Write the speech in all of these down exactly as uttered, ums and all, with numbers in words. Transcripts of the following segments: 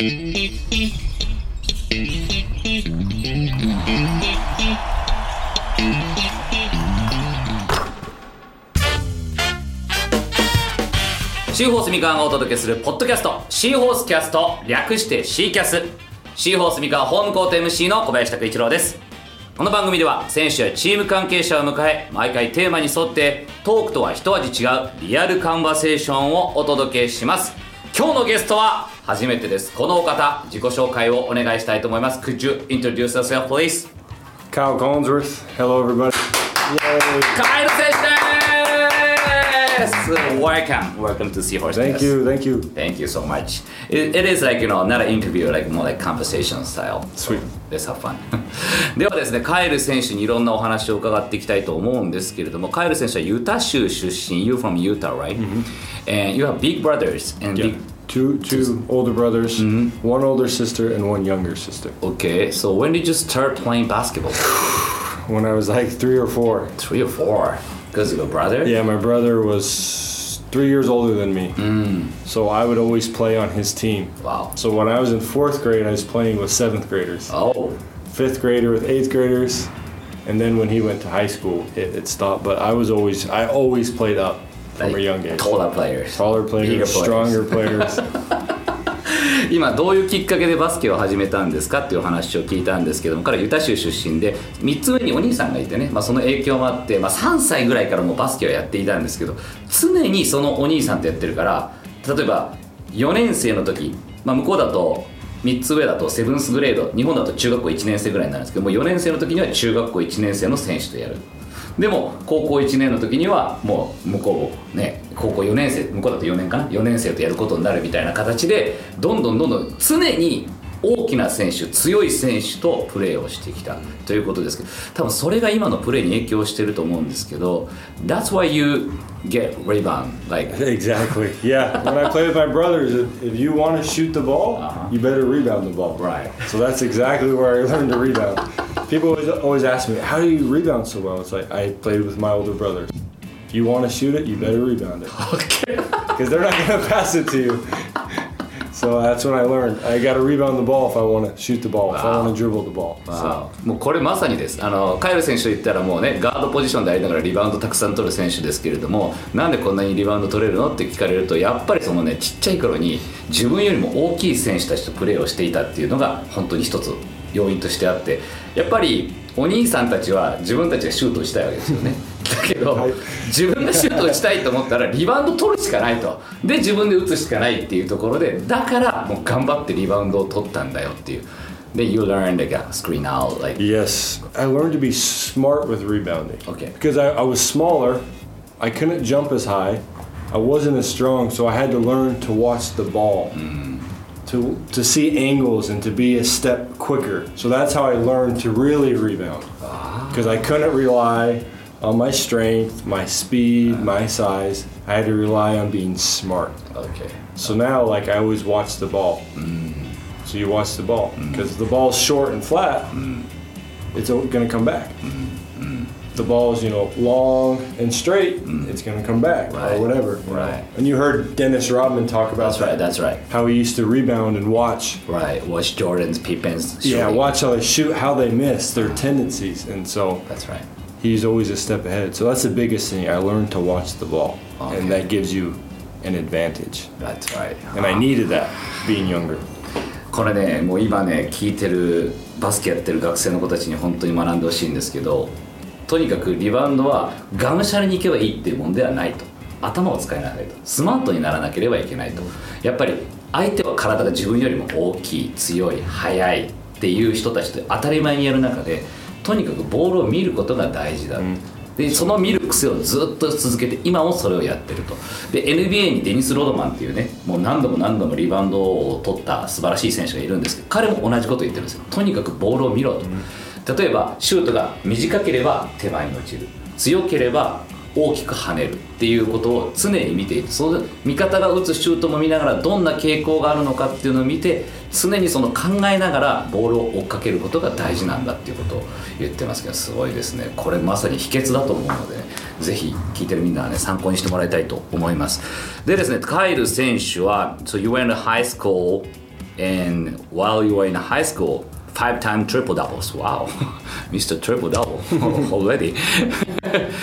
シーホース三河がお届けするポッドキャスト、シーホースキャスト、略してシーキャス。シーホース三河ホームコート エムシー の小林拓一郎です。この番組では選手やチーム関係者を迎え、毎回テーマに沿ってトークとは一味違うリアルカンバセーションをお届けします。今日のゲストは初めてです。このお方、自己紹介をお願いしたいと思います。 Could you introduce yourself, please? Kyle Collinsworth. Hello, everybody. Yay. Kyle 選手です。 Welcome. Welcome to Seahorse. Thank you. Thank you. Thank you so much. It, it is like, you know, not an interview, like more like conversation style. Sweet. Let's have fun. ではですね、カイル選手にいろんなお話を伺っていきたいと思うんですけれども、カイル選手はユタ州出身。 You're from Utah, right?、Mm-hmm. And you have big brothers and、yeah. big Two, two older brothers, mm-hmm. one older sister, and one younger sister. Okay, so when did you start playing basketball? When I was like three or four. Three or four? Because of your brother? Yeah, my brother was three years older than me. Mm. So I would always play on his team. Wow. So when I was in fourth grade, I was playing with seventh graders. Oh. Fifth grader with eighth graders. And then when he went to high school, it, it stopped. But I was always, I always played up.Like、from a young age. Taller players. Taller players, stronger players. 今どういうきっかけでバスケを始めたんですかっていう話を聞いたんですけども、彼はユタ州出身でみっつめにお兄さんがいてね、まあ、その影響もあって、まあ、さんさいぐらいからもうバスケをやっていたんですけど、常にそのお兄さんとやってるから、例えばよねん生の時、まあ、向こうだとみっつ上だとセブンスグレード、日本だと中学校いちねん生ぐらいになるんですけども、よねん生の時には中学校いちねん生の選手とやる。でも高校いちねんの時にはもう向こうね、高校よねん生、向こうだとよねんかな、よねん生とやることになるみたいな形で、どんどんどんどん常に大きな選手、強い選手とプレーをしてきたということですけど、多分それが今のプレーに影響してると思うんですけど、 That's why you get rebound like exactly yeah when I play with my brothers, if you want to shoot the ball、uh-huh. you better rebound the ball, right? So that's exactly where I learned to rebound. People always, always ask me, how do you rebound so well? It's like, I played with my older brother. If you want to shoot it, you better rebound it. Okay. Because they're not going to pass it to you. So that's when I learned. I got to rebound the ball if I want to shoot the ball, if、wow. I want to dribble the ball. Wow. So. もうこれまさにです。あの、カイル選手と言ったらもうね、ガードポジションでありながらリバウンドたくさん取る選手ですけれども、なんでこんなにリバウンド取れるのって聞かれると、やっぱりそのね、ちっちゃい頃に自分よりも大きい選手たちとプレーをしていたっていうのが本当に一つ要因としてあって、やっぱりお兄さんたちは自分たちがシュートをしたいわけですよね。だけど、はい、自分がシュートをしたいと思ったらリバウンド取るしかないと、で自分で打つしかないっていうところで、だからもう頑張ってリバウンドを取ったんだよっていう。で、you learned like a screen out, like yes, I learned to be smart with rebounding. Okay. Because I, I was smaller, I couldn't jump as high, I wasn't as strong, so I had to learn to watch the ball.、Mm.To, to see angles and to be a step quicker. So that's how I learned to really rebound. Because I couldn't rely on my strength, my speed, my size. I had to rely on being smart. Okay. So now, like, I always watch the ball. Mm. So you watch the ball. Because、mm. the ball's short and flat,、mm. it's going to come back.、Mm. The ball's, you know, long and straight,、mm. it's going to come back、right. or whatever. Right. And you heard Dennis Rodman talk about that's that, right, that's right. How he used to rebound and watch. Right, watch Jordan's, Pippen's shooting. Yeah, watch how they shoot, how they miss, their tendencies. And so that's right. he's always a step ahead. So that's the biggest thing. I learned to watch the ball.、Okay. And that gives you an advantage. That's right.、Huh. And I needed that, being younger.これね、もう今ね、聞いてるバスケやってる学生の子たちに本当に学んでほしいんですけど、とにかくリバウンドはがむしゃらに行けばいいっていうもんではないと、頭を使いなさいと、スマートにならなければいけないと、やっぱり相手は体が自分よりも大きい、強い、速いっていう人たちと当たり前にやる中で、とにかくボールを見ることが大事だと、うん、でその見る癖をずっと続けて今もそれをやってると。で エヌビーエー にデニス・ロドマンっていうね、もう何度も何度もリバウンドを取った素晴らしい選手がいるんですけど、彼も同じこと言ってるんですよ。とにかくボールを見ろと、うん、例えばシュートが短ければ手前に落ちる、強ければ大きく跳ねるっていうことを常に見ていて、その味方が打つシュートも見ながらどんな傾向があるのかっていうのを見て、常にその考えながらボールを追っかけることが大事なんだっていうことを言ってますけど、すごいですね。これまさに秘訣だと思うので、ぜひ聞いてるみんなはね、参考にしてもらいたいと思います。でですね、カイル選手は、so you went to high school And while you were in high school, five-time triple-doubles. Wow. Mister Triple-Double already.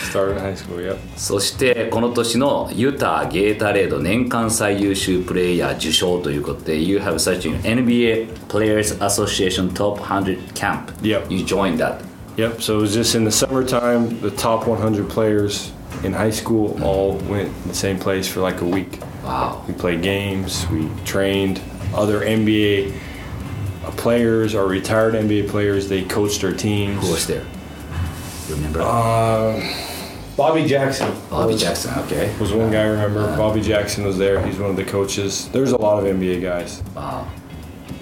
Started high school, yep. そしてこの年のユタゲータレード年間最優秀プレイヤー受賞ということで You have such an N B A Players Association Top one hundred Camp. Yep. You joined that. Yep. So it was just in the summertime, the top one hundred players in high school all went in the same place for like a week. Wow. We played games, we trained other N B A players or retired N B A players. They coached their teams. Who was there? Remember? Uh, Bobby Jackson. Bobby was, Jackson, okay. Was one guy I remember. Uh, Bobby Jackson was there. He's one of the coaches. There's a lot of N B A guys. Wow.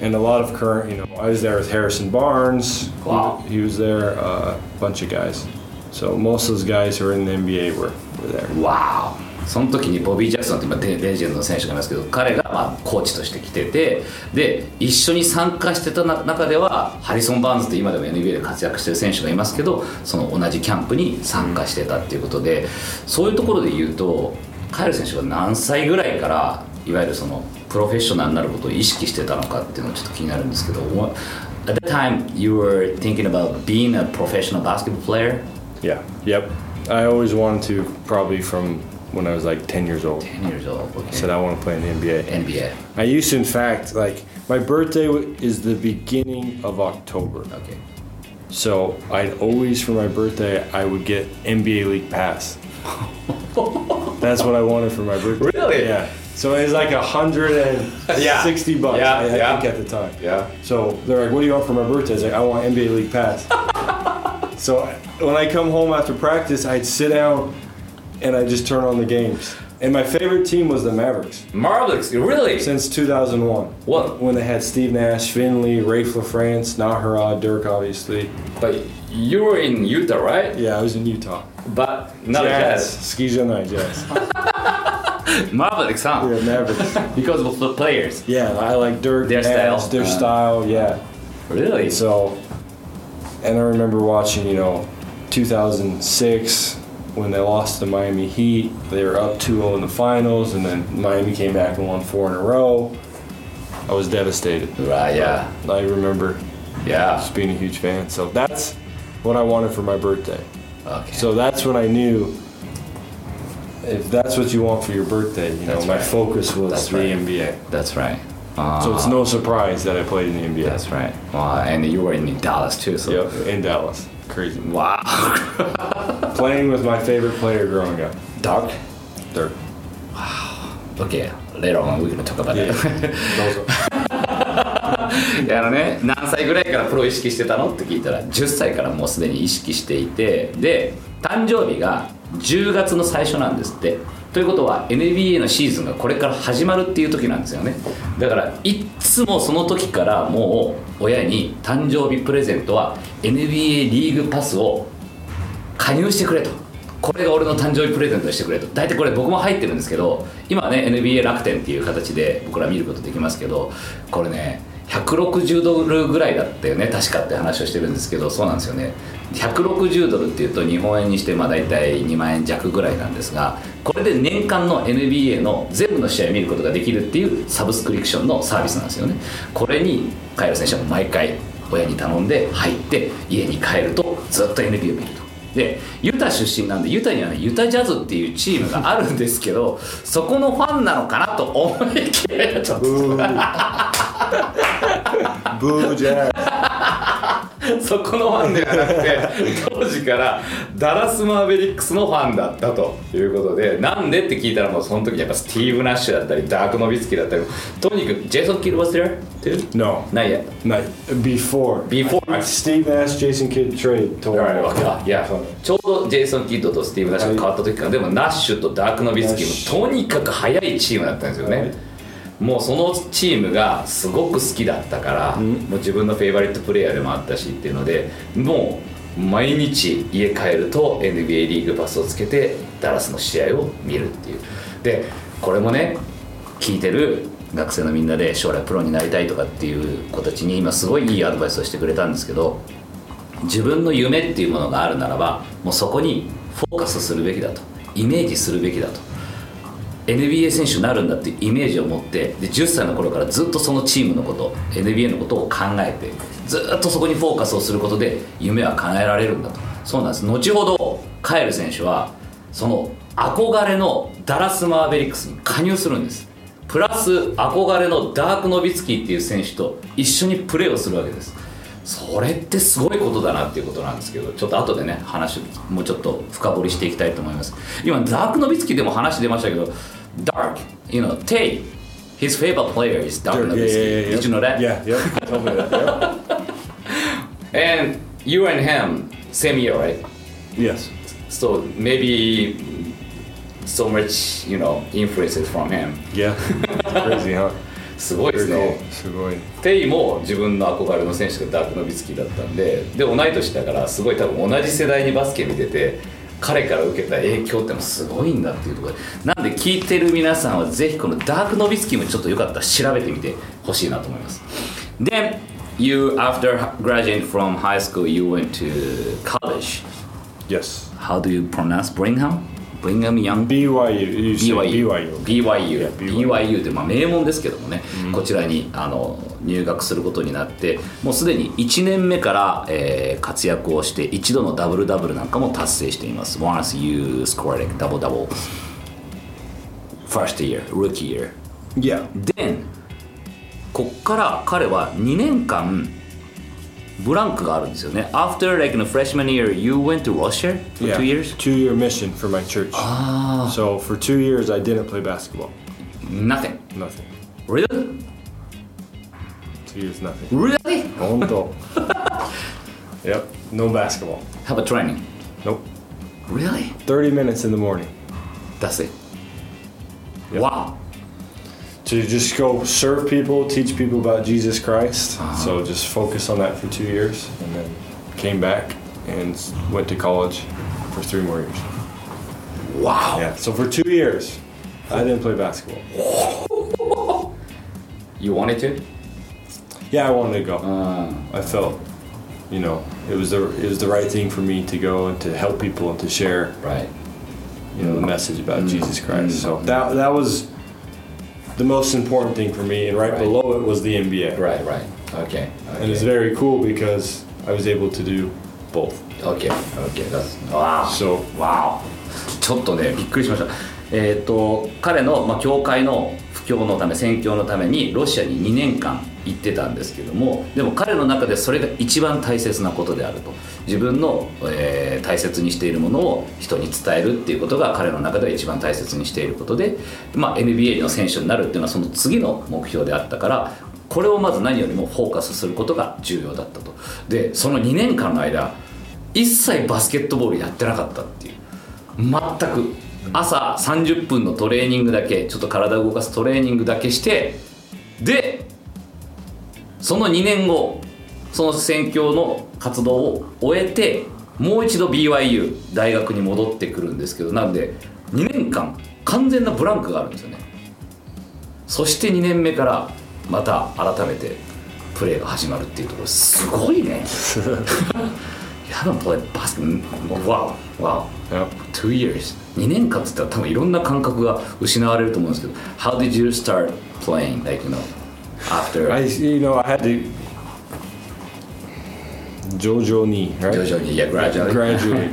And a lot of current, you know, I was there with Harrison Barnes. Wow. He, he was there, a uh, bunch of guys. So most of those guys who are in the N B A were, were there. Wow. その時にボビー・ジャクソンって今レジェンドの選手がいますけど、彼がまあコーチとして来てて、で一緒に参加してた中ではハリソン・バーンズって今でも N B A で活躍してる選手がいますけど、その同じキャンプに参加してたっていうことで、そういうところで言うとカイル選手が何歳ぐらいからいわゆるそのプロフェッショナルになることを意識してたのかっていうのがちょっと気になるんですけど、 At that time you were thinking about being a professional basketball player? Yeah, yep. I always wanted to, probably from when I was like ten years old. ten years old, okay. I said I want to play in the N B A. N B A. I used to, in fact, like, my birthday is the beginning of October. Okay. So I'd always, for my birthday, I would get N B A League Pass. That's what I wanted for my birthday. Really? Yeah. So it was like one hundred sixty yeah. bucks, yeah, I, I yeah. think, at the time. Yeah. So they're like, what do you want for my birthday? I was like, I want N B A League Pass. So when I come home after practice, I'd sit down, and I just turn on the games. And my favorite team was the Mavericks. Mavericks, really? Since two thousand one. What? When they had Steve Nash, Finley, Rafe LaFrance, Nahara, Dirk, obviously. But you were in Utah, right? Yeah, I was in Utah. But not Jazz. Skis and I, Jazz. Mavericks, huh? Yeah, Mavericks. Because of the players. Yeah, I like Dirk, their Nash, style. Their uh, style, yeah. Really? So, and I remember watching, you know, two thousand six, when they lost to Miami Heat, they were up two oh in the finals, and then Miami came back and won four in a row. I was devastated. Right, yeah. I remember yeah. just being a huge fan. So that's what I wanted for my birthday. Okay. So that's when I knew, if that's what you want for your birthday, you know, that's my right. focus was that's the right. N B A. That's right. Uh, so it's no surprise that I played in the N B A. That's right. Wow. And you were in Dallas too. So. Yep, in Dallas. Crazy. Wow. Playing with my favorite player growing up. Dirk? Dirk. Wow. Okay, later on we're going to talk about yeah. that. いや、あのね、何歳ぐらいからプロ意識してたのって聞いたらじゅっさいからもうすでに意識していて、で、誕生日がじゅうがつの最初なんですって。ということは N B A のシーズンがこれから始まるっていう時なんですよね。だからいつもその時からもう親に誕生日プレゼントは N B A リーグパスを加入してくれと、これが俺の誕生日プレゼントしてくれと。大体これ僕も入ってるんですけど、今はね N B A 楽天っていう形で僕ら見ることできますけど、これねひゃくろくじゅうドルぐらいだったよね確かって話をしてるんですけど、そうなんですよね。ひゃくろくじゅうドルっていうと日本円にしてまあ大体にまんえん弱ぐらいなんですが、これで年間の N B A の全部の試合を見ることができるっていうサブスクリプションのサービスなんですよね。これにカイロ選手は毎回親に頼んで入って、家に帰るとずっと N B A を見ると。でユタ出身なんで、ユタには、ね、ユタジャズっていうチームがあるんですけどそこのファンなのかなと思いきやちょっとブージャーそこのファンではなくて当時からダラスマーベリックスのファンだったということで、なんでって聞いたらもうその時にやっぱスティーブ・ナッシュだったりダーク・ノビツキだったり、とにかくジェイソン・キル・was there too? No. Not yet. Not before. Before. Steve Nash, Jason Kidd trade. Right, okay. Yeah. ちょうどジェイソン・キッドとスティーブ・ナッシュが変わった時から、でもナッシュとダーク・ノビツキもとにかく速いチームだったんですよね。はい、もうそのチームがすごく好きだったから、うん、もう自分のフェイバリットプレイヤーでもあったしっていうので、もう毎日家帰ると N B A リーグパスをつけてダラスの試合を見るっていう。でこれもね、聞いてる学生のみんなで将来プロになりたいとかっていう子たちに今すごいいいアドバイスをしてくれたんですけど、自分の夢っていうものがあるならばもうそこにフォーカスするべきだと、イメージするべきだと。エヌビーエー 選手になるんだっていうイメージを持って、でじゅっさいの頃からずっとそのチームのこと エヌビーエー のことを考えて、ずっとそこにフォーカスをすることで夢は叶えられるんだと。そうなんです。後ほどカイル選手はその憧れのダラスマーベリックスに加入するんです。プラス憧れのダーク・ノビツキーっていう選手と一緒にプレーをするわけです。それってすごいことだなっていうことなんですけど、ちょっと後でね話をもうちょっと深掘りしていきたいと思います。今ダーク・ノビツキーでも話出ましたけど、Dirk, you know, Tay, his favorite player is Dirk Nowitzki. Did you know that? Yeah, yeah, tell me that. Yeah. And you and him same year, right? Yes. So maybe so much, you know, influences from him. Yeah. Crazy, huh? すごいですね。すごい。テイも自分の憧れの選手がダーク・ノビツキーだったんで、で同い年だからすごい多分同じ世代にバスケ見てて。彼から受けた影響ってもすごいんだっていうところで、なんで聞いてる皆さんはぜひこのダーク・ノビツキーもちょっとよかったら調べてみてほしいなと思います。 Then you after graduating from high school you went to college. Yes. How do you pronounce Brigham? Brigham Young? ビーワイユー BYU BYU BYU ってまあ名門ですけどもね、うん、こちらにあの入学することになって、もうすでにいちねんめから、えー、活躍をして、一度のダブルダブルなんかも達成しています。 Once you scored a double double first year, rookie year. Yeah. Then こっから彼はにねんかんブランクがあるんですよね。 After like the freshman year you went to Russia for yeah, two years? Two year mission for my church. Ah. So for two years I didn't play basketball. Nothing. Nothing. Really?Use nothing. Really? Honto. Yep. No basketball. How about training? Nope. Really? thirty minutes in the morning. That's it. Yep. Wow. To just go serve people, teach people about Jesus Christ. Uh-huh. So just focus on that for two years, and then came back and went to college for three more years. Wow. Yeah. So for two years, I didn't play basketball. You wanted to?Yeah, I wanted to go.、Uh, I felt, you know, it was, the, it was the right thing for me to go and to help people and to share, right. you know, the message about、mm. Jesus Christ.、Mm. So that, that was the most important thing for me, and right, right. below it was the N B A. Right, right. Okay. okay. And it's very cool because I was able to do both. Okay. Okay. That's wow. So wow. ちょっとね、びっくりしました。えー、っと彼のまあ教会の布教のため、宣教のためにロシアににねんかん行ってたんですけども、でも彼の中でそれが一番大切なことであると、自分の、えー、大切にしているものを人に伝えるっていうことが彼の中では一番大切にしていることで、まあ、エヌビーエー の選手になるっていうのはその次の目標であったから、これをまず何よりもフォーカスすることが重要だったと。でそのにねんかんの間一切バスケットボールやってなかったっていう、全く朝さんじゅっぷんのトレーニングだけ、ちょっと体を動かすトレーニングだけして、でそのにねんごその宣教の活動を終えて、もう一度 ビーワイユー 大学に戻ってくるんですけど、なんでにねんかん完全なブランクがあるんですよね。そしてにねんめからまた改めてプレーが始まるっていうところ、すごいね。You haven't played basketball. Wow, wow. Yeah. Two years. にねんかんって言ったら多分いろんな感覚が失われると思うんですけど、 How did you start playing? Like, you know, after... I, you know, I had to... 徐々に right? 徐々に yeah, gradually. Gradually.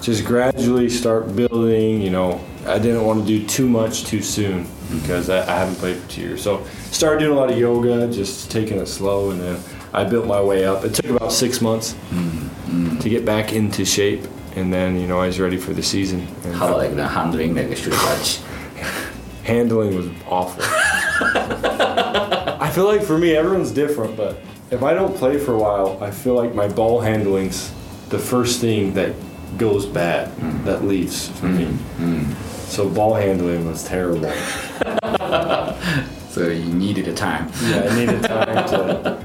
Just gradually start building, you know. I didn't want to do too much too soon because I, I haven't played for two years. So started doing a lot of yoga, just taking it slow, and then I built my way up. It took about six months.、Mm.To get back into shape, and then you know I was ready for the season. And How like the handling like a shoot touch? Handling was awful. I feel like for me everyone's different, but if I don't play for a while, I feel like my ball handling's the first thing that goes bad, mm. that leaves for mm. me. Mm. So ball handling was terrible. So you needed a time. Yeah, I needed time to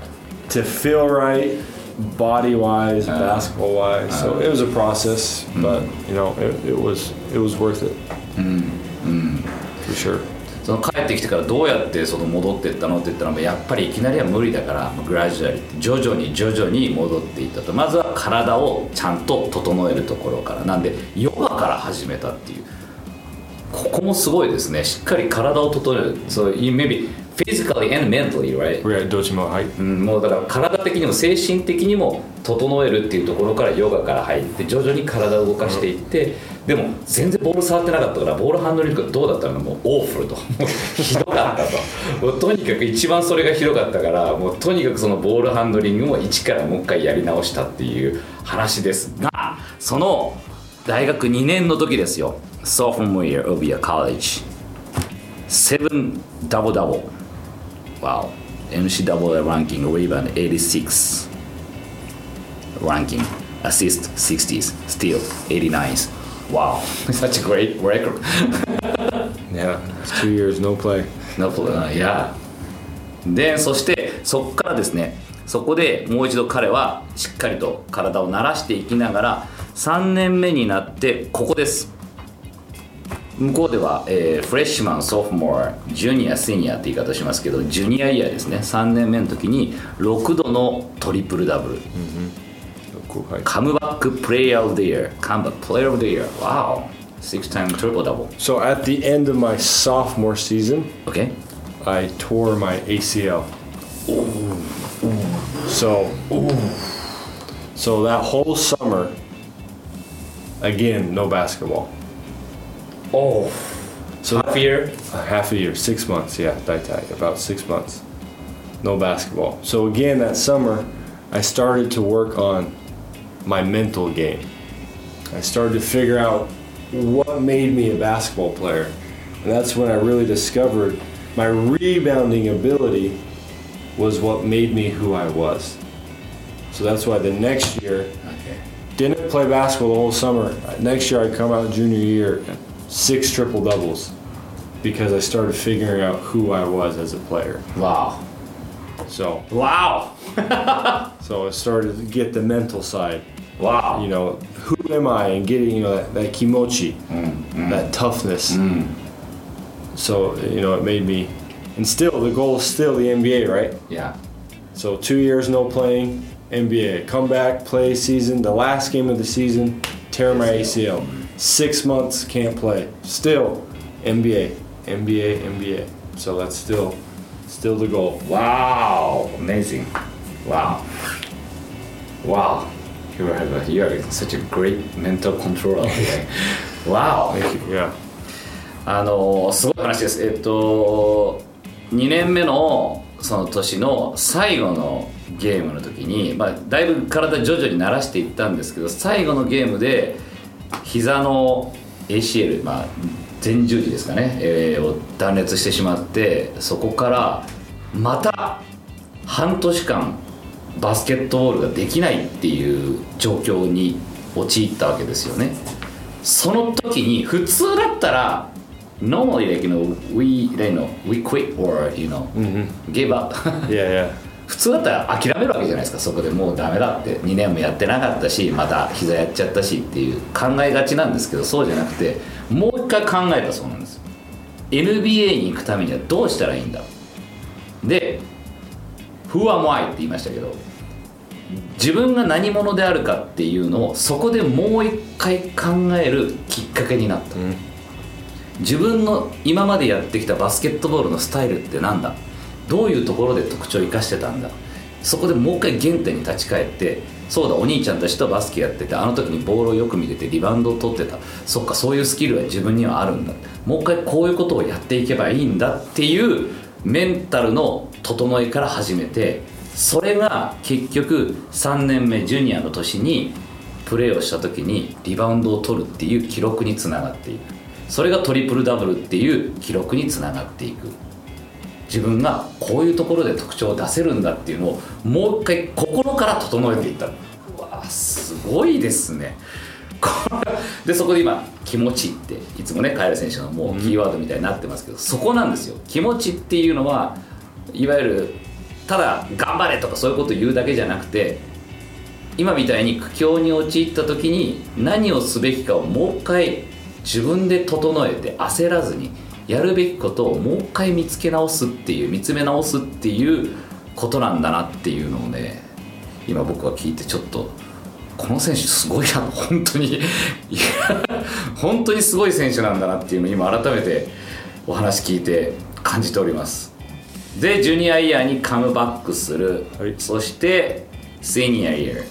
to feel right.Body-wise, uh, basketball-wise, uh, so it was a process, mm. but you know, it, it was it was worth it. Mm. Mm. For sure. その帰ってきてからどうやってその戻っていったのって言ったら、やっぱりいきなりは無理だから、グラジュアリー徐々に徐々に戻っていったと。まずは体をちゃんと整えるところから、なんでヨガから始めたっていう。ここもすごいですね。しっかり体を整える。そういう maybe physically and mentally, right? Right. どっちも、はい。うん、もうだから体的にも精神的にも整えるっていうところからヨガから入って徐々に体を動かしていって、うん、でも全然ボール触ってなかったからボールハンドリングがどうだったのかもうオーフルとひどかったともうとにかく一番それがひどかったからもうとにかくそのボールハンドリングも一からもう一回やり直したっていう話ですが、その大学にねんの時ですよ。 Sophomore year of your college seven double double wow エムシーエーエー ランキング rebound eighty-six ranking assist sixties steal eighty-nines wow such a great record yeah it's two years no play no play、uh, yeah then そしてそこからですね、そこでもう一度彼はしっかりと体を慣らしていきながらさんねんめになってここです。向こうでは、えー、フレッシュマン、ソフモア、ジュニア、シニアって言い方しますけど、ジュニアイヤーですね。さんねんめの時にろくどのトリプルダブル、mm-hmm. はい、カムバックプレイヤーオブデイヤー、カムバックプレイヤーオブデイヤー、wow six time triple double. So at the end of my sophomore season, okay, I tore my エーシーエル. Ooh. So, Ooh. so that whole summer, again, no basketball.Oh, so half a year? Half a year, six months, yeah, dai-tai, about six months. No basketball. So again, that summer, I started to work on my mental game. I started to figure out what made me a basketball player. And that's when I really discovered my rebounding ability was what made me who I was. So that's why the next year, okay. didn't play basketball the whole summer. Next year, I come out junior year.Six triple doubles because I started figuring out who I was as a player. Wow. So. Wow. so I started to get the mental side. Wow. You know, who am I and getting, you know, that, that kimochi, mm-hmm. that toughness. Mm-hmm. So, you know, it made me. And still, the goal is still the N B A, right? Yeah. So two years no playing, N B A. Come back, play season, the last game of the season, tear my エーシーエル.Six months can't play. Still, N B A, N B A, N B A. So that's still, still the goal. Wow, amazing. Wow, wow. You are, you are such a great mental controller. Wow. Thank you. Yeah. あのすごい話です。えっとにねんめのその年の最後のゲームの時に、まあだいぶ体徐々に慣らしていったんですけど、最後のゲームで。膝の エーシーエル、まあ、前十字ですかね、えー、を断裂してしまって、そこからまた半年間バスケットボールができないっていう状況に陥ったわけですよね。その時に普通だったら normally like you know we you know we quit or you know、mm-hmm. give up 、yeah, yeah. 普通だったら諦めるわけじゃないですか。そこでもうダメだって、にねんもやってなかったし、また膝やっちゃったしっていう考えがちなんですけど、そうじゃなくてもう一回考えたそうなんです。 エヌビーエー に行くためにはどうしたらいいんだ。で Who am I って言いましたけど、自分が何者であるかっていうのをそこでもう一回考えるきっかけになった、うん、自分の今までやってきたバスケットボールのスタイルってなんだ、どういうところで特徴を生かしてたんだ、そこでもう一回原点に立ち返って、そうだお兄ちゃんたちとバスケやってて、あの時にボールをよく見ててリバウンドを取ってた、そっかそういうスキルは自分にはあるんだ、もう一回こういうことをやっていけばいいんだっていうメンタルの整えから始めて、それが結局さんねんめジュニアの年にプレーをした時にリバウンドを取るっていう記録につながっていく。それがトリプルダブルっていう記録につながっていく。自分がこういうところで特徴を出せるんだっていうのをもう一回心から整えていった。うわーすごいですね。でそこで今気持ちっていつもねカエル選手のもうキーワードみたいになってますけど、そこなんですよ。気持ちっていうのはいわゆるただ頑張れとかそういうことを言うだけじゃなくて、今みたいに苦境に陥った時に何をすべきかをもう一回自分で整えて焦らずにやるべきことをもう一回見つけ直すっていう、見つめ直すっていうことなんだなっていうのをね、今僕は聞いてちょっとこの選手すごいな、本当に本当にすごい選手なんだなっていうのを今改めてお話聞いて感じております。でジュニアイヤーにカムバックする、はい、そしてシニアイヤー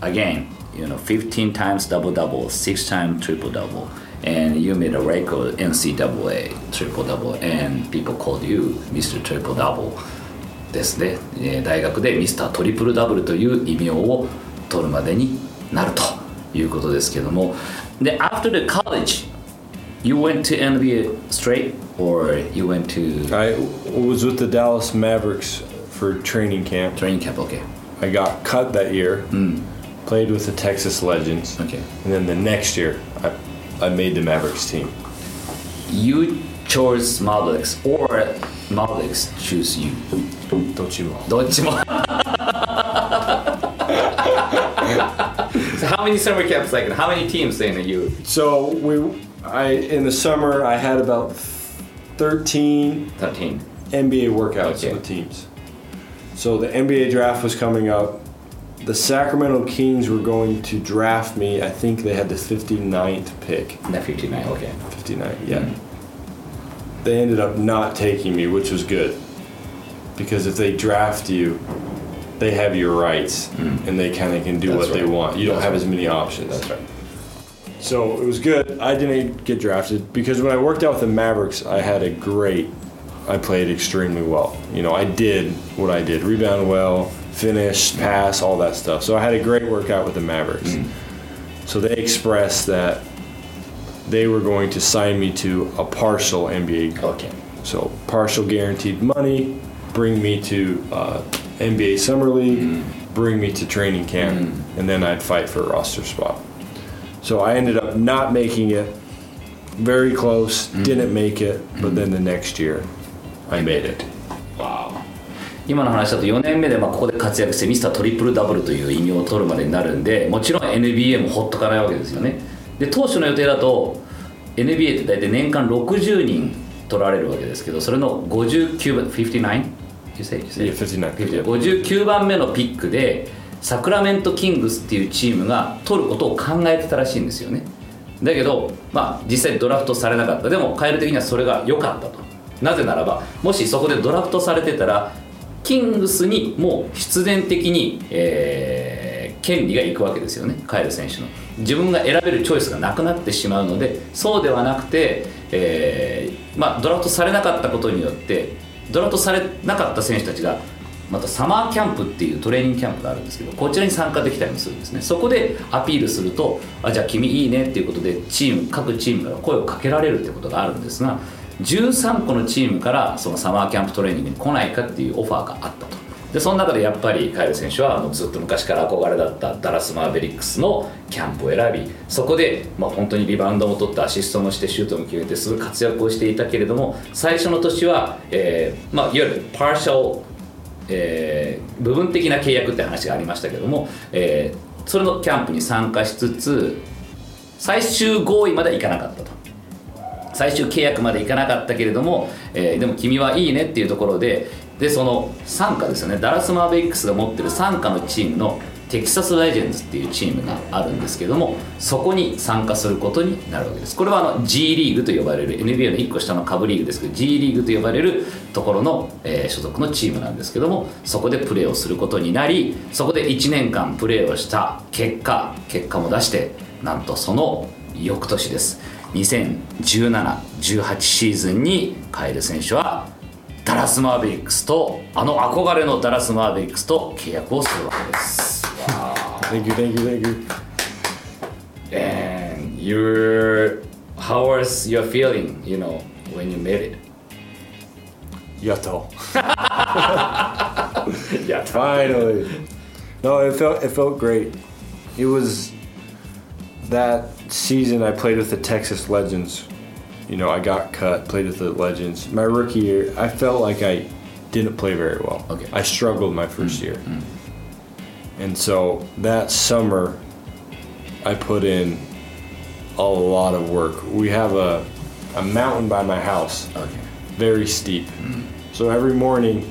again you know fifteen times double double six times triple double and you made a record N C A A triple double and people called you Mister Triple Double ですね。大学で Mister トリプルダブルという異名を取るまでになるということですけども。で after the college you went to N B A straight or you went to I was with the Dallas Mavericks for training camp. Training camp, okay. I got cut that year. Mm. Played with the Texas Legends. Okay. And then the next year I I made the Mavericks team. You chose Mavericks or Mavericks choose you? どっちも。どっちも。So how many summer camps like how many teams then are you? So we I in the summer I had about thirteen N B A workouts okay. with teams. So the N B A draft was coming up. The Sacramento Kings were going to draft me. I think they had the fifty-ninth pick. No, fifty-nine, okay. fifty-nine, yeah. Mm-hmm. They ended up not taking me, which was good. Because if they draft you, they have your rights, mm-hmm. and they kind of can do That's what right. they want. You That's don't have right. as many options. That's right. So it was good. I didn't get drafted because when I worked out with the Mavericks, I had a great, I played extremely well. You know, I did what I did, rebound well, finish, pass, all that stuff. So I had a great workout with the Mavericks. Mm-hmm. So they expressed that they were going to sign me to a partial N B A. Okay. So partial guaranteed money, bring me to uh, N B A Summer League, mm-hmm. bring me to training camp, mm-hmm. and then I'd fight for a roster spot. So I ended up not making it, very close, mm. didn't make it, but then the next year, I made it. Wow. 今の話だとよねんめでまあここで活躍してミスタートリプルダブルという異名を取るまでになるんで、もちろん N B A もほっとかないわけですよね。で当初の予定だと N B A って大体年間ろくじゅうにん取られるわけですけど、それのごじゅうきゅうばん fifty-nine? You say, you say? Yeah, fifty-nine. ごじゅうきゅうばんめのピックでサクラメントキングスっていうチームが取ることを考えてたらしいんですよね。だけど、まあ、実際ドラフトされなかった。でもカエル的にはそれが良かったと。なぜならばもしそこでドラフトされてたらキングスにもう必然的に、えー、権利がいくわけですよね。カエル選手の自分が選べるチョイスがなくなってしまうので、そうではなくて、えーまあ、ドラフトされなかったことによってドラフトされなかった選手たちがまたサマーキャンプっていうトレーニングキャンプがあるんですけど、こちらに参加できたりもするんですね。そこでアピールすると、あじゃあ君いいねっていうことでチーム各チームから声をかけられるってことがあるんですが、じゅうさんこのチームからそのサマーキャンプトレーニングに来ないかっていうオファーがあったと。でその中でやっぱりカイル選手はもうずっと昔から憧れだったダラスマーベリックスのキャンプを選び、そこでまあ本当にリバウンドも取ってアシストもしてシュートも決めてすごい活躍をしていたけれども、最初の年は、えーまあ、いわゆるパーシャルえー、部分的な契約って話がありましたけども、えー、それのキャンプに参加しつつ最終合意までいかなかったと。最終契約までいかなかったけれども、えー、でも君はいいねっていうところで、でその傘下ですよね、ダラスマーベリックスが持ってる傘下のチームのテキサスレジェンズっていうチームがあるんですけども、そこに参加することになるわけです。これはあの G リーグと呼ばれる N B A のいっこ下の下部リーグですけど、 G リーグと呼ばれるところの、えー、所属のチームなんですけども、そこでプレーをすることになり、そこでいちねんかんプレーをした結果結果も出して、なんとその翌年です、にせんじゅうななじゅうはち シーズンにカエル選手はダラスマーベリックスと、あの憧れのダラスマーベリックスと契約をするわけです。Thank you, thank you, thank you. And you're, how was your feeling, you know, when you made it? Yato. Yato. Finally. No, it felt it felt great. It was that season I played with the Texas Legends. You know, I got cut, played with the Legends. My rookie year, I felt like I didn't play very well. Okay. I struggled my first mm-hmm. year. Mm-hmm. And so that summer, I put in a lot of work. We have a, a mountain by my house, okay. very steep. Mm. So every morning,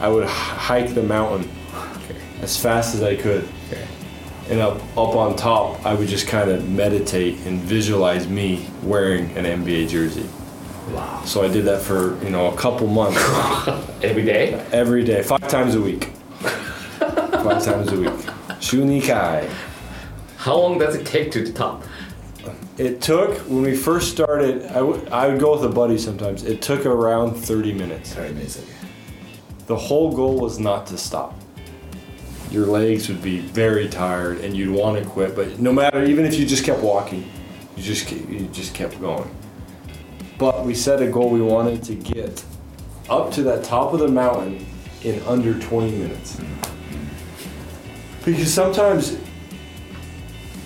I would hike the mountain okay. as fast as I could. Okay. And up, up on top, I would just kind of meditate and visualize me wearing an N B A jersey. Wow. So I did that for, you know, a couple months. Every day? Every day. Five times a week. Five times a week. Shunikai. How long does it take to the top? It took, when we first started, I, w- I would go with a buddy sometimes. It took around thirty minutes. thirty minutes. The whole goal was not to stop. Your legs would be very tired and you'd want to quit, but no matter, even if you just kept walking, you just you just kept going. But we set a goal we wanted to get up to that top of the mountain in under twenty minutes. Because sometimes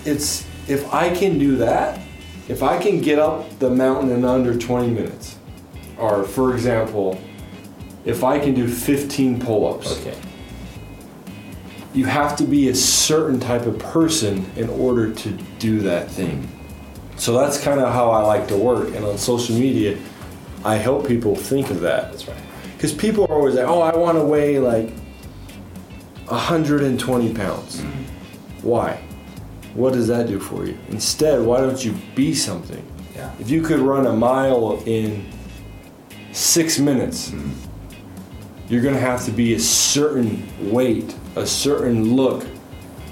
it's, if I can do that, if I can get up the mountain in under twenty minutes, or for example, if I can do fifteen pull-ups, okay. You have to be a certain type of person in order to do that thing. So that's kind of how I like to work. And on social media, I help people think of that. That's right. Because people are always like, oh, I want to weigh like one hundred twenty pounds. Mm-hmm. Why? What does that do for you? Instead, why don't you be something? Yeah. If you could run a mile in six minutes, mm-hmm. you're going to have to be a certain weight, a certain look,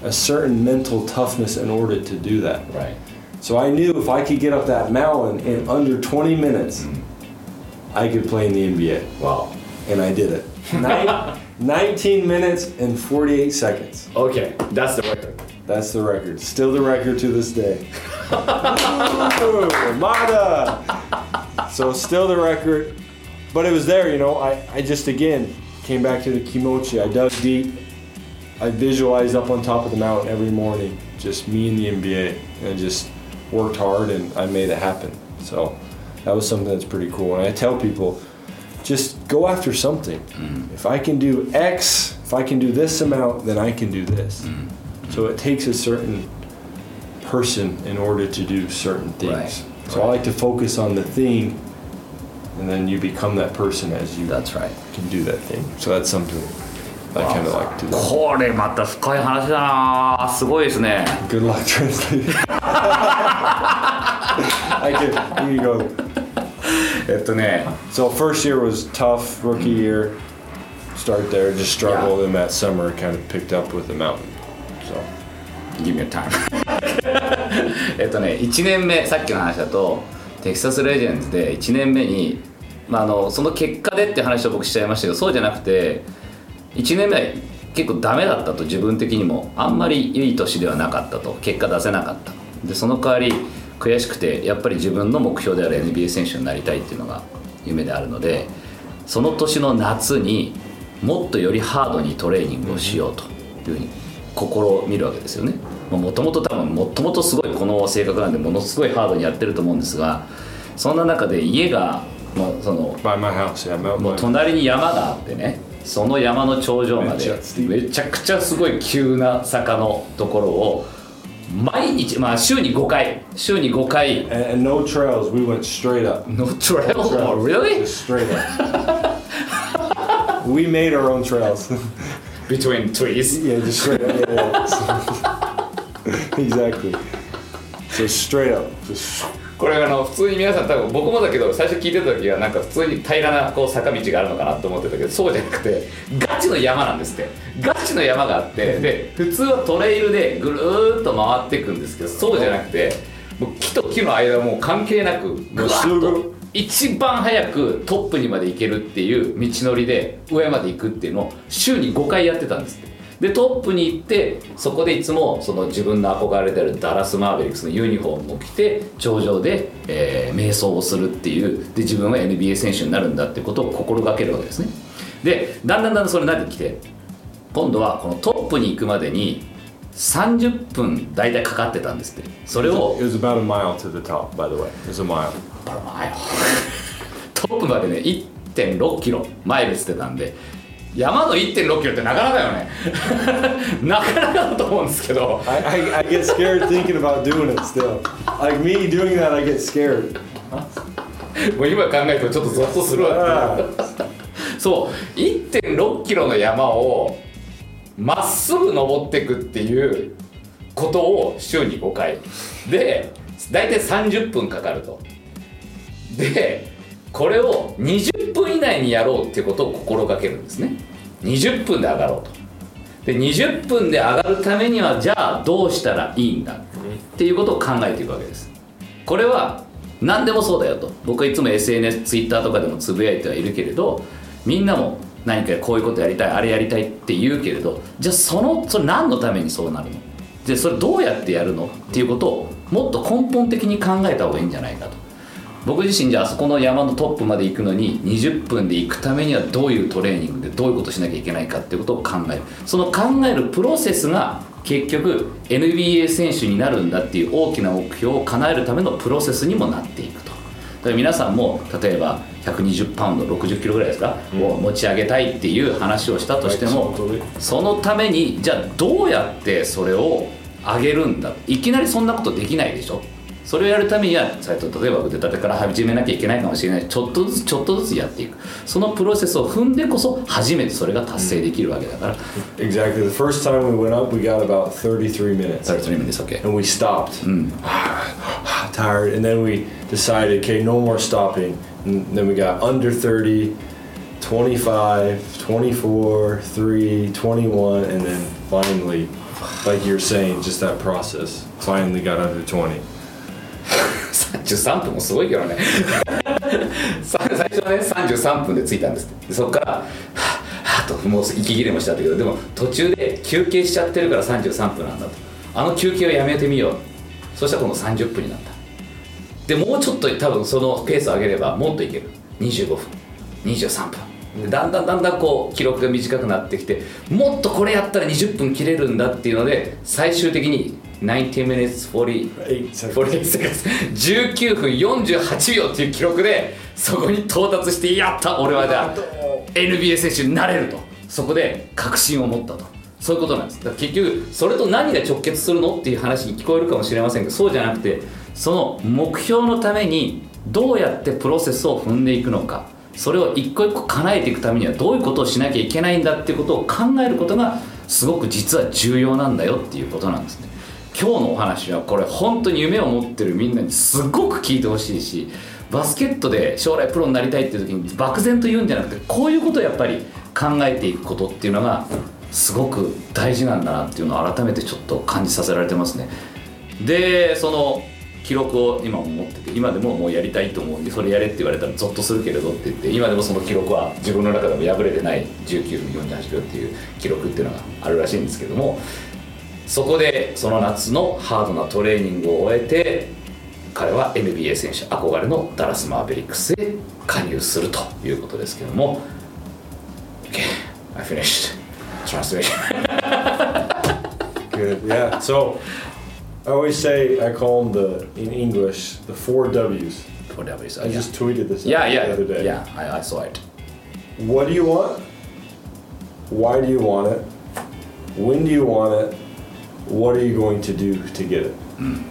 a certain mental toughness in order to do that. Right. So I knew if I could get up that mountain in under twenty minutes, mm-hmm. I could play in the N B A. Wow. And I did it. Nin- nineteen minutes and forty-eight seconds. Okay, that's the record. That's the record. Still the record to this day. Ooh, Mata! So still the record. But it was there, you know, I, I just, again, came back to the kimochi. I dug deep. I visualized up on top of the mountain every morning, just me and the N B A, and I just worked hard and I made it happen. So that was something that's pretty cool. And I tell people, just go after something. Mm-hmm. If I can do X, if I can do this amount, then I can do this. Mm-hmm. So it takes a certain person in order to do certain things. Right. So right. I like to focus on the thing, and then you become that person as you that's right. can do that thing. So that's something.I kind of like to do. これまた深い話だな。すごいですね。Good luck translating. I can. Here you go. えっとね。So first year was tough. Rookie year. Start there. Just struggled, yeah. And that summer kind of picked up with the mountain. So give me a time. えっとね。いちねんめさっきの話だと Texas Legends でいちねんめに、まあ、あのその結果でって話を僕しちゃいましたけど、そうじゃなくて。いちねんめ結構ダメだったと、自分的にもあんまりいい年ではなかったと、結果出せなかったで、その代わり悔しくて、やっぱり自分の目標である エヌビーエー 選手になりたいっていうのが夢であるので、その年の夏にもっとよりハードにトレーニングをしようというふうに試みるわけですよね。もともと多分もともとすごいこの性格なんで、ものすごいハードにやってると思うんですが、そんな中で家がもうそのもう隣に山があってね、その山の頂上までめちゃくちゃすごい急な坂のところを毎日、まあ週にごかい、週にごかい and, and no trails, we went straight up. No trails? Oh, really? Just straight up. We made our own trails. Between trees? Yeah, just straight up. Yeah, yeah. Exactly. So straight up. Just...これあの普通に皆さん多分僕もだけど最初聞いてた時はなんか普通に平らなこう坂道があるのかなと思ってたけど、そうじゃなくてガチの山なんですって。ガチの山があって、で普通はトレイルでぐるーっと回っていくんですけど、そうじゃなくてもう木と木の間もう関係なくぐわっと一番早くトップにまで行けるっていう道のりで上まで行くっていうのを週にごかいやってたんですって。でトップに行って、そこでいつもその自分の憧れであるダラスマーベリックスのユニフォームを着て頂上で、えー、瞑想をするっていう、で自分は エヌビーエー 選手になるんだってことを心がけるわけですね。でだんだんだんだんそれになってきて、今度はこのトップに行くまでにさんじゅっぷんだいたいかかってたんですって。それを It was about a mile to the top, by the way. It was a mile. About a mile. トップまでね いってんろくキロマイルつってたんで。山の いってんろくキロってなかなかよね。なかなかだと思うんですけど。I, I, I get scared thinking about doing it still. Like me doing that, I get scared. もう今考えるとちょっとゾッとするわけそう、いってんろくキロの山をまっすぐ登っていくっていうことを週にごかいで大体さんじゅっぷんかかると。でこれをにじゅっぷん以内にやろうっていうことを心がけるんですね。にじゅっぷんで上がろうと。でにじゅっぷんで上がるためにはじゃあどうしたらいいんだっていうことを考えていくわけです。これは何でもそうだよと。僕はいつも エスエヌエス、Twitter とかでもつぶやいてはいるけれど、みんなも何かこういうことやりたい、あれやりたいって言うけれど、じゃあそのそれ何のためにそうなるので、それどうやってやるのっていうことをもっと根本的に考えた方がいいんじゃないかと。僕自身じゃあそこの山のトップまで行くのににじゅっぷんで行くためにはどういうトレーニングでどういうことしなきゃいけないかっていうことを考える。その考えるプロセスが結局 エヌビーエー 選手になるんだっていう大きな目標を叶えるためのプロセスにもなっていくと。だから皆さんも例えばひゃくにじゅっパウンドろくじゅっキロぐらいですか、うん、を持ち上げたいっていう話をしたとしても、はい、そのためにじゃあどうやってそれを上げるんだ。いきなりそんなことできないでしょ。それをやるためには例えば腕立てから始めなきゃいけないかもしれない。ちょっとずつちょっとずつやっていく。そのプロセスを踏んでこそ初めてそれが達成できるわけだから。 Exactly. The first time we went up, we got about thirty-three minutes. thirty-three minutes, okay. And we stopped. うん。Tired. And then we decided, okay, no more stopping. And then we got under thirty, twenty-five, twenty-four, three, twenty-one, and then finally, like you're saying, just that process. Finally got under twenty.さんじゅうさんぷんもすごいけどね最初はねさんじゅうさんぷんで着いたんです。でそこからはぁはぁともう息切れもしちゃったけど、でも途中で休憩しちゃってるからさんじゅうさんぷんなんだと。あの休憩をやめてみよう。そしたら今度さんじゅっぷんになった。でもうちょっと多分そのペースを上げればもっといける。にじゅうごふんにじゅうさんぷんでだんだんだんだんこう記録が短くなってきて、もっとこれやったらにじゅっぷん切れるんだっていうので最終的にninety minutes forty-eight seconds じゅうきゅうふんよんじゅうはちびょうっていう記録でそこに到達して、やった、俺はじゃあ エヌビーエー 選手になれると、そこで確信を持ったと。そういうことなんです。だから結局それと何が直結するのっていう話に聞こえるかもしれませんけど、そうじゃなくてその目標のためにどうやってプロセスを踏んでいくのか、それを一個一個叶えていくためにはどういうことをしなきゃいけないんだっていうことを考えることがすごく実は重要なんだよっていうことなんですね。今日のお話はこれ本当に夢を持ってるみんなにすごく聞いてほしいし、バスケットで将来プロになりたいっていう時に漠然と言うんじゃなくて、こういうことをやっぱり考えていくことっていうのがすごく大事なんだなっていうのを改めてちょっと感じさせられてますね。でその記録を今も持ってて、今でももうやりたいと思うんでそれやれって言われたらゾッとするけれどって言って、今でもその記録は自分の中でも破れてないじゅうきゅうふんよんじゅうはちびょうっていう記録っていうのがあるらしいんですけども、そこでその夏のハードなトレーニングを終えて彼は エヌビーエー 選手憧れのダラスマーベリックスへ加入するということですけども、 Okay, I finished translation. Good, yeah. So I always say I call them the in English the four W's. Four W's. I just tweeted this out the other day. Yeah, I, I saw it. What do you want? Why do you want it? When do you want it?What are you going to do to get it?、Mm.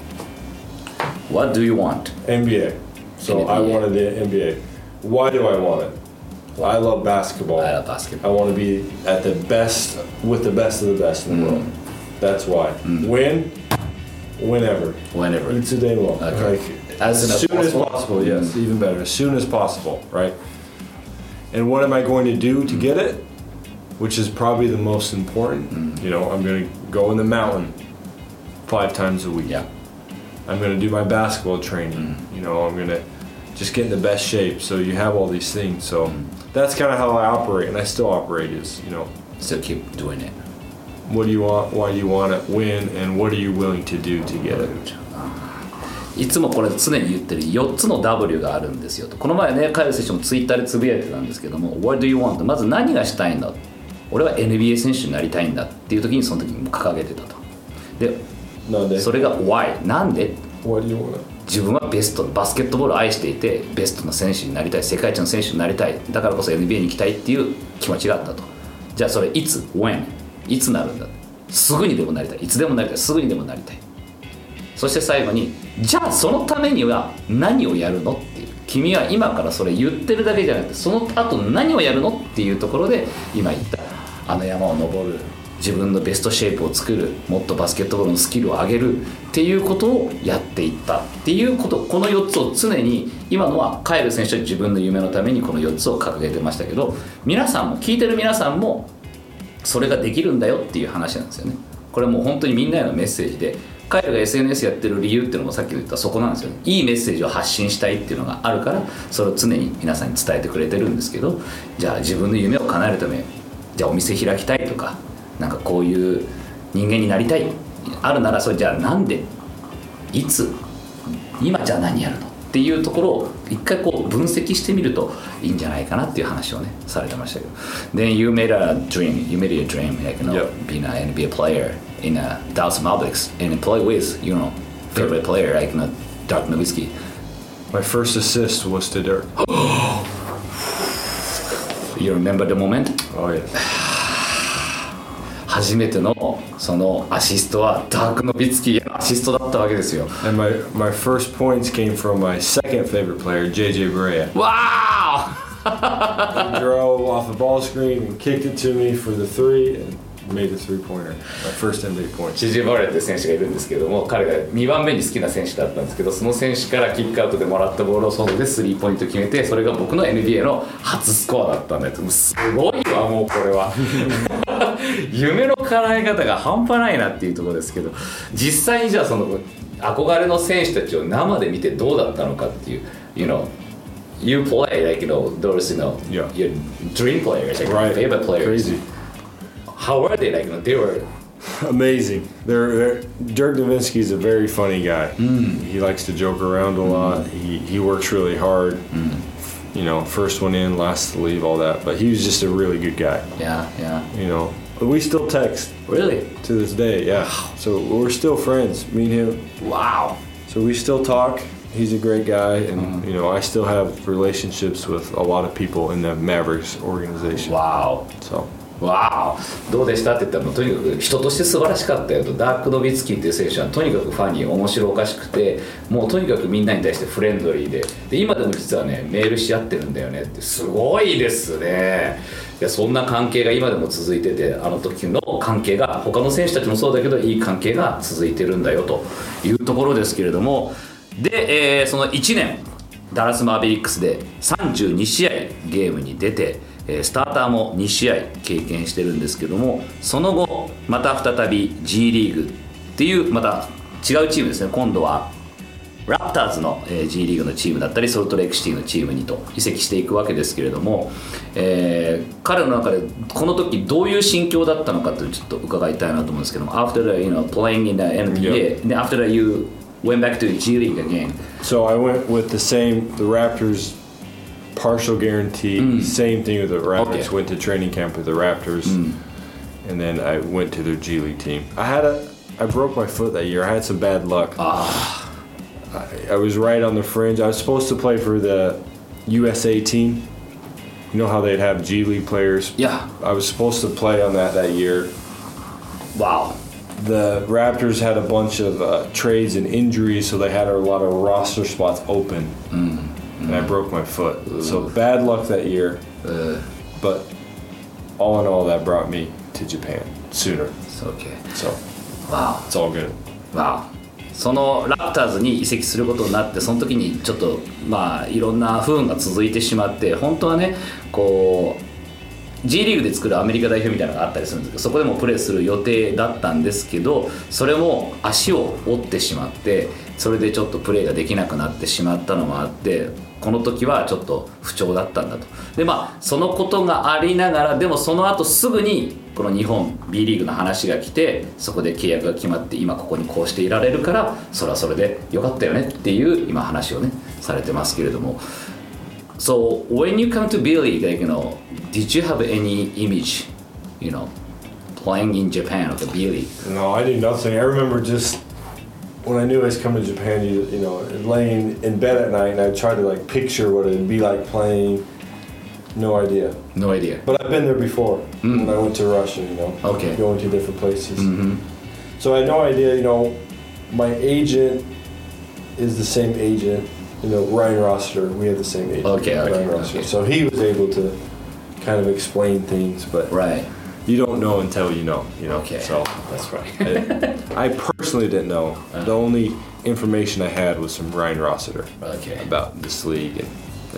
What do you want? N B A. So N B A. I wanted the N B A. Why do I want it? Well, I love basketball. I love basketball. I want to be at the best, with the best of the best in the、mm. world. That's why.、Mm. When? Whenever. Whenever. It's a day long. Okay. Like, as as soon as possible, yes.、Mm. Even better. As soon as possible, right? And what am I going to do to get it?Which is probably the most important.、Mm. You know, I'm going to go in the mountain five times a week.、Yeah. I'm going to do my basketball training.、Mm. You know, I'm going to just get in the best shape. So you have all these things. So、mm. that's kind of how I operate, and I still operate is, you know. Still keep doing it. What do you want? Why do you want it? When? And what are you willing to do to get it?いつもこれ常に言ってるよっつの W があるんですよと。この前ね、カイル選手もツイッターでつぶやいてたんですけども、 What do you want? まず何がしたいんだ、俺は エヌビーエー 選手になりたいんだっていう時にその時に掲げてたと。で、なんでそれが Why? なんで Why do you want? 自分はベスト、バスケットボールを愛していてベストな選手になりたい、世界一の選手になりたい、だからこそ エヌビーエー に行きたいっていう気持ちがあったと。じゃあそれいつ When? いつなるんだ、すぐにでもなりたい、いつでもなりたい、すぐにでもなりたい。そして最後にじゃあそのためには何をやるのっていう、君は今からそれ言ってるだけじゃなくてその後何をやるのっていうところで、今言ったあの山を登る、自分のベストシェイプを作る、もっとバスケットボールのスキルを上げるっていうことをやっていったっていうこと、このよっつを常に、今のはカイル選手は自分の夢のためにこのよっつを掲げてましたけど、皆さんも聞いてる皆さんもそれができるんだよっていう話なんですよね。これもう本当にみんなへのメッセージで、カイルが エスエヌエス やってる理由っていうのもさっき言ったそこなんですよね。いいメッセージを発信したいっていうのがあるから、それを常に皆さんに伝えてくれてるんですけど、じゃあ自分の夢を叶えるため、じゃあお店開きたいとか、なんかこういう人間になりたい、あるならそれじゃあなんで、いつ、今じゃあ何やるのっていうところを一回こう分析してみるといいんじゃないかなっていう話をねされてましたけど。 Then you made a dream, you made a dream like, you know, yep. being an N B A player in a Dallas Mavericks and play with, you know, favorite player like you know, Dirk Nowitzki. My first assist was to Dirk. You remember the moment? Oh yes.初めてのそのアシストはダーク・ノビツキーのアシストだったわけですよ。 And my, my first points came from my second favorite player, ジェイジェイ Barea. Wow! He drove off the ball screen and kicked it to me for the three and made the three-pointer. My first エヌビーエー point. ジェイジェイ Barea って選手がいるんですけども、彼がにばんめに好きな選手だったんですけど、その選手からキックアウトでもらったボールを外でスリーポイント決めて、それが僕の エヌビーエー の初スコアだったんだよ。すごいわ、もうこれは。夢の叶え方が半端ないなっていうところですけど、実際にじゃあその憧れの選手たちを生で見てどうだったのかっていう、 you know, you play like you know, those you know, yeah. your dream players, like right. favorite players. Crazy. How were they like? You know, they were amazing. They're, they're, Dirk Nowitzki is a very funny guy. Mm. He likes to joke around a lot. Mm. He he works really hard. Mm.You know, first one in, last to leave, all that. But he was just a really good guy. Yeah, yeah. You know, but we still text. Really? To this day, yeah. So we're still friends, me and him. Wow. So we still talk. He's a great guy. And, mm-hmm. you know, I still have relationships with a lot of people in the Mavericks organization. Wow. So.わーどうでしたって言ったら、とにかく人として素晴らしかったよと。ダーク・ノビツキーっていう選手はとにかくファニー、面白おかしくて、もうとにかくみんなに対してフレンドリー で, で今でも実はねメールし合ってるんだよねって。すごいですね。いや、そんな関係が今でも続いてて、あの時の関係が他の選手たちもそうだけど、いい関係が続いてるんだよというところですけれども。で、えー、そのいちねんダラス・マーベリックスでさんじゅうにしあいゲームに出て、スターターもにしあい経験してるんですけども、その後また再び G リーグっていうまた違うチームですね。今度はラプターズの G リーグのチームだったり、ソルトレイクシティのチームにと移籍していくわけですけれども、えー、彼の中でこの時どういう心境だったのかとちょっと伺いたいなと思うんですけども。 After that, you know, playing in the エヌビーエー、yeah. After that you went back to G League again. So I went with the same, the Raptors.Partial guarantee. Mm. Same thing with the Raptors. Okay. Went to training camp with the Raptors, mm. and then I went to their G League team. I had a, I broke my foot that year. I had some bad luck. Ah. I, I was right on the fringe. I was supposed to play for the U S A team. You know how they'd have G League players. Yeah. I was supposed to play on that that year. Wow. The Raptors had a bunch of uh, trades and injuries, so they had a lot of roster spots open. Mm.And I broke my foot. Ooh. So bad luck that year. Uh. But all in all, that brought me to Japan sooner. It's okay. So, wow. It's all good. Wow.そのラプターズに移籍することになって、その時にちょっとまあいろんな不運が続いてしまって、本当はね、こう G リーグで作るアメリカ代表みたいなのがあったりするんですけど、そこでもプレーする予定だったんですけど、それも足を折ってしまって、それでちょっとプレーができなくなってしまったのもあって。この時はちょっと不調だったんだと。で、まあそのことがありながら、でもその後すぐにこの日本 B リーグの話が来て、そこで契約が決まって、今ここにこうしていられるから、それはそれでよかったよねっていう今話をねされてますけれども。 So when you come to B League, like, you know, did you have any image, you know, playing in Japan of the B League? No, I did nothing. I remember just when I knew I was coming to Japan, you, you know, laying in bed at night, and I'd try to like picture what it'd be like playing. No idea. No idea. But I've been there before. Mm. When I went to Russia, you know, okay. Going to different places. Mm-hmm. So I had no idea. You know, my agent is the same agent. You know, Ryan Rossiter. We had the same agent. Okay, Ryan okay, Rossiter. Okay. So he was able to kind of explain things, but right. you don't know until you know, you know. Okay. So that's right. I, I personally didn't know. Uh-huh. The only information I had was from Ryan Rossiter. Okay. About this league and,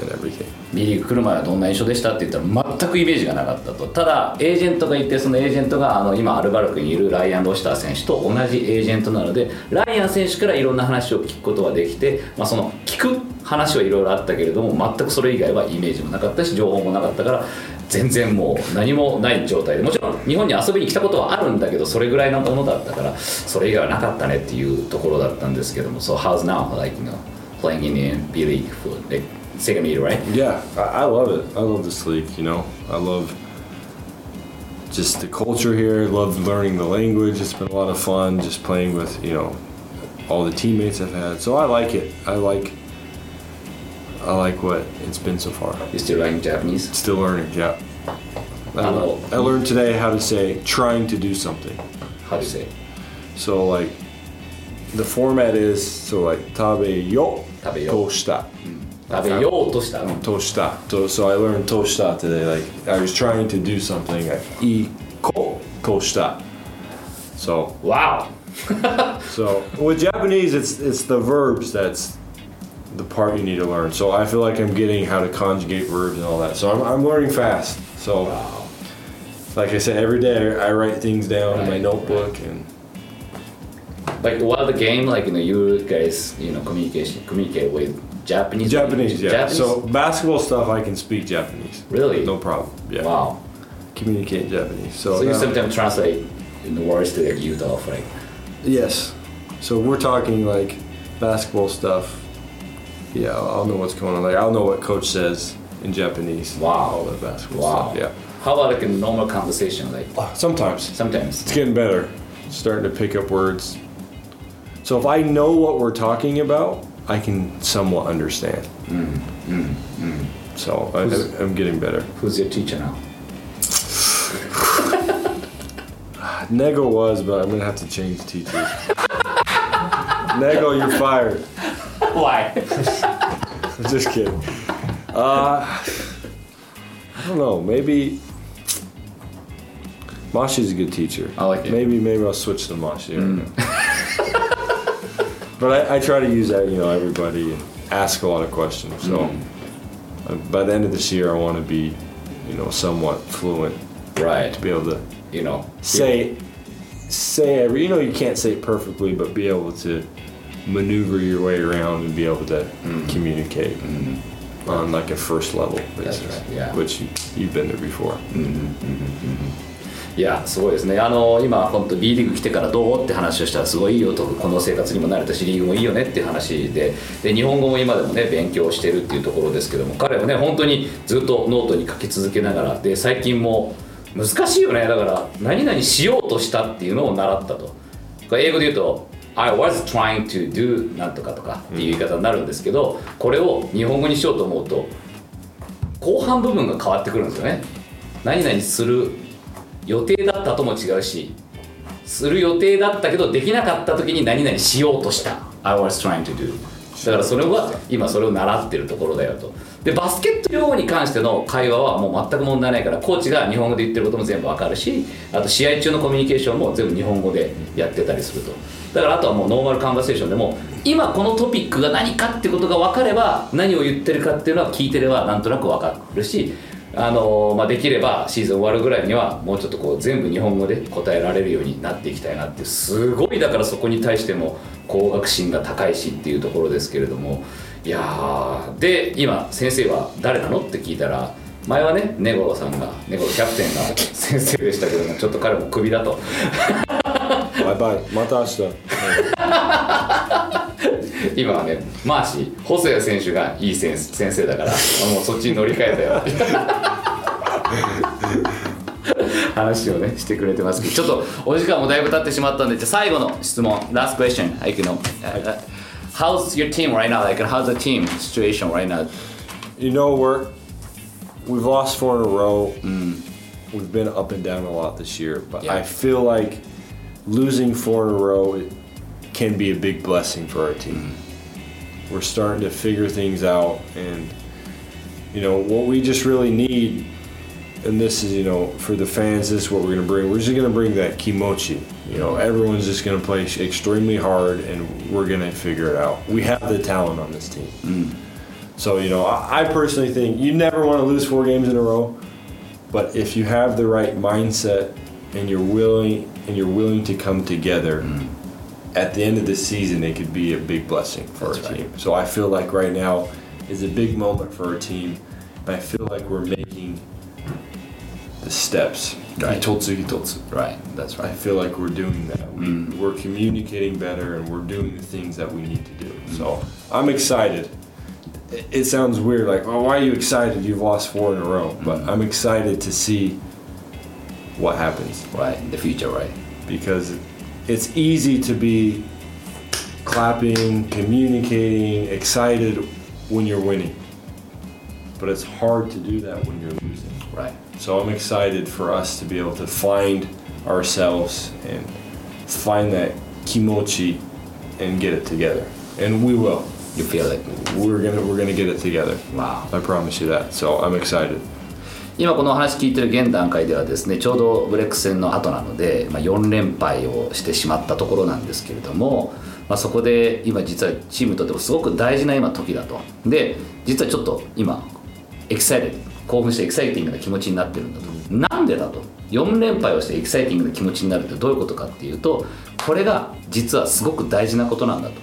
and everything. Bリーグ来る前はどんな印象でしたって言ったら全くイメージがなかったと。ただエージェントがいて、そのエージェントがあの今アルバルクにいるライアン・ロシター選手と同じエージェントなので、ライアン選手からいろんな話を聞くことができて、まあ、その聞く話はいろいろあったけれども全くそれ以外はイメージもなかったし情報もなかったから全然もう何もない状態で、もちろん日本に遊びに来たことはあるんだけどそれぐらいのものだったからそれ以外はなかったねっていうところだったんですけども。 So how's now like you know playing in the ビーリーグ for like second year, right? Yeah, I love it. I love this league, you know. I love just the culture here. Love learning the language. It's been a lot of fun just playing with, you know, all the teammates I've had. So I like it. I like I like what it's been so far. You still learning Japanese? Still learning, yeah. I, I learned today how to say trying to do something. How to say it? So like the format is so like tabeyo, toshita. Tabeyo toshita. Toshita. So I learned toshita today. Like I was trying to do something. Like iko toshita. So wow. So with Japanese, it's it's the verbs that's.The part you need to learn. So I feel like I'm getting how to conjugate verbs and all that. So I'm, I'm learning fast. So, wow. Like I said, every day I write things down right, in my notebook right. and. Like while the game, like you know, you guys, you know, communication communicate with Japanese. Japanese, language. yeah. Japanese? So basketball stuff, I can speak Japanese. Really? No problem. Yeah. Wow. Communicate Japanese. So. So now, you sometimes translate in the words to like Utah, right? Yes. So we're talking like basketball stuff.Yeah, I'll know what's going on. Like, I'll know what coach says in Japanese. Wow, the basketball wow. stuff. Yeah. How about like a normal conversation? Like sometimes. Sometimes. It's getting better. It's starting to pick up words. So if I know what we're talking about, I can somewhat understand. Mm, mm, mm. So I, I'm getting better. Who's your teacher now? Nego was, but I'm gonna have to change teachers. Nego, you're fired.Why? I'm just kidding. Uh, I don't know. Maybe Mashi's a good teacher. I like it. Maybe, maybe I'll switch to Mashi. Mm. But I, I try to use that, you know, everybody and ask a lot of questions. So mm. uh, by the end of this year, I want to be, you know, somewhat fluent. Right. To be able to, you know, say, say every, you know, you can't say it perfectly, but be able to.Maneuver your way around and be able to mm-hmm. communicate mm-hmm. on like a first level basis, right. yeah. which you, you've been there before. Mm-hmm. Mm-hmm. Yeah, すごいですね。あの今本当 B リーグ来てからどうって話をしたらすごいいいよと、この生活にも慣れたしリーグもいいよねっていう話で、で日本語も今でもね勉強してるっていうところですけども、彼はね本当にずっとノートに書き続けながらで最近も難しいよね。だから何々しようとしたっていうのを習ったと。これ英語で言うと。I was trying to do なんとかとかっていう言い方になるんですけど、これを日本語にしようと思うと後半部分が変わってくるんですよね。何々する予定だったとも違うし、する予定だったけどできなかった時に何々しようとした I was trying to do だからそれは今それを習ってるところだよと。でバスケット用語に関しての会話はもう全く問題ないから、コーチが日本語で言ってることも全部わかるし、あと試合中のコミュニケーションも全部日本語でやってたりすると。だからあとはもうノーマルカンバセーションでも今このトピックが何かってことが分かれば何を言ってるかっていうのは聞いてればなんとなく分かるし、あのーまあ、できればシーズン終わるぐらいにはもうちょっとこう全部日本語で答えられるようになっていきたいなって、すごいだからそこに対しても高学心が高いしっていうところですけれども、いやーで今先生は誰なのって聞いたら、前はね根頃さんが根頃キャプテンが先生でしたけどもちょっと彼もクビだとバイバイ、また明日今はね、マーシー、細谷選手がいい先生だからもうそっちに乗り換えたよって話をね、してくれてますけど、ちょっとお時間もだいぶ経ってしまったんで、じゃあ最後の質問 Last question, I can know、uh, How's your team right now? Like, how's the team situation right now? You know, we're, we've lost four in a row、mm. We've been up and down a lot this year But、yeah. I feel like losing four in a row it can be a big blessing for our team. Mm-hmm. We're starting to figure things out, and you know what we just really need and this is, you know, for the fans, this is what we're going to bring. We're just going to bring that kimochi. You know, everyone's just going to play extremely hard, and we're going to figure it out. We have the talent on this team. Mm. So, you know, I, I personally think you never want to lose four games in a row, but if you have the right mindset and you're willing and you're willing to come together, mm. at the end of the season, it could be a big blessing for That's our team. Right. So I feel like right now is a big moment for our team. I feel like we're making the steps. Right. Hitotsu, hitotsu. Right. That's right. I feel like we're doing that. We, mm. We're communicating better, and we're doing the things that we need to do. Mm. So I'm excited. It sounds weird, like, well, why are you excited? You've lost four in a row. Mm. But I'm excited to see what happens. Right. In the future, right? Because it's easy to be clapping, communicating, excited when you're winning. But it's hard to do that when you're losing. Right. So I'm excited for us to be able to find ourselves and find that kimochi and get it together. And we will. You feel it. We're gonna we're gonna get it together. Wow. I promise you that. So I'm excited. 今この話聞いてる現段階ではですね、ちょうどブレックス戦の後なので、まあ、よん連敗をしてしまったところなんですけれども、まあ、そこで今実はチームにとってもすごく大事な今時だと。で、実はちょっと今エキサイティング、興奮してエキサイティングな気持ちになってるんだと。なんでだと。よん連敗をしてエキサイティングな気持ちになるってどういうことかっていうと、これが実はすごく大事なことなんだと。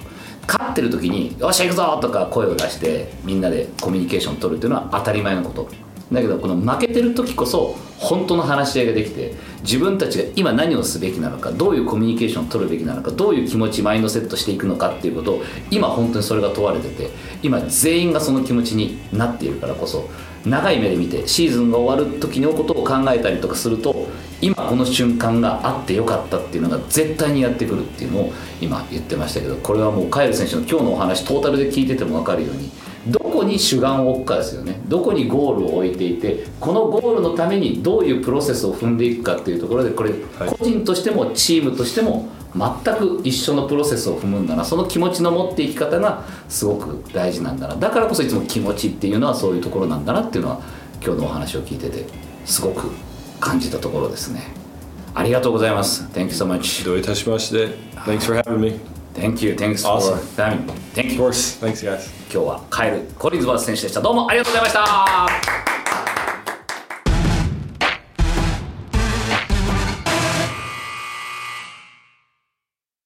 勝ってる時によっしゃ行くぞとか声を出してみんなでコミュニケーション取るっていうのは当たり前のことだけど、この負けてる時こそ本当の話し合いができて、自分たちが今何をすべきなのか、どういうコミュニケーションを取るべきなのか、どういう気持ちマインドセットしていくのかっていうことを今本当にそれが問われてて、今全員がその気持ちになっているからこそ、長い目で見てシーズンが終わる時のことを考えたりとかすると、今この瞬間があってよかったっていうのが絶対にやってくるっていうのを今言ってましたけど、これはもうカイル選手の今日のお話トータルで聞いてても分かるように、どこに主眼を置くかですよね。どこにゴールを置いていて、このゴールのためにどういうプロセスを踏んでいくかっていうところで、これ個人としてもチームとしても全く一緒のプロセスを踏むんだな、その気持ちの持っていき方がすごく大事なんだな、だからこそいつも気持ちっていうのはそういうところなんだなっていうのは今日のお話を聞いててすごく感じたところですね。ありがとうございます。 Thank you so much. どういたしまして。 Thanks for having me. Thank you. Thanks for having me. Thank you. Of course. Thanks guys. 今日はカイル・コリンズワース選手でした。どうもありがとうございました。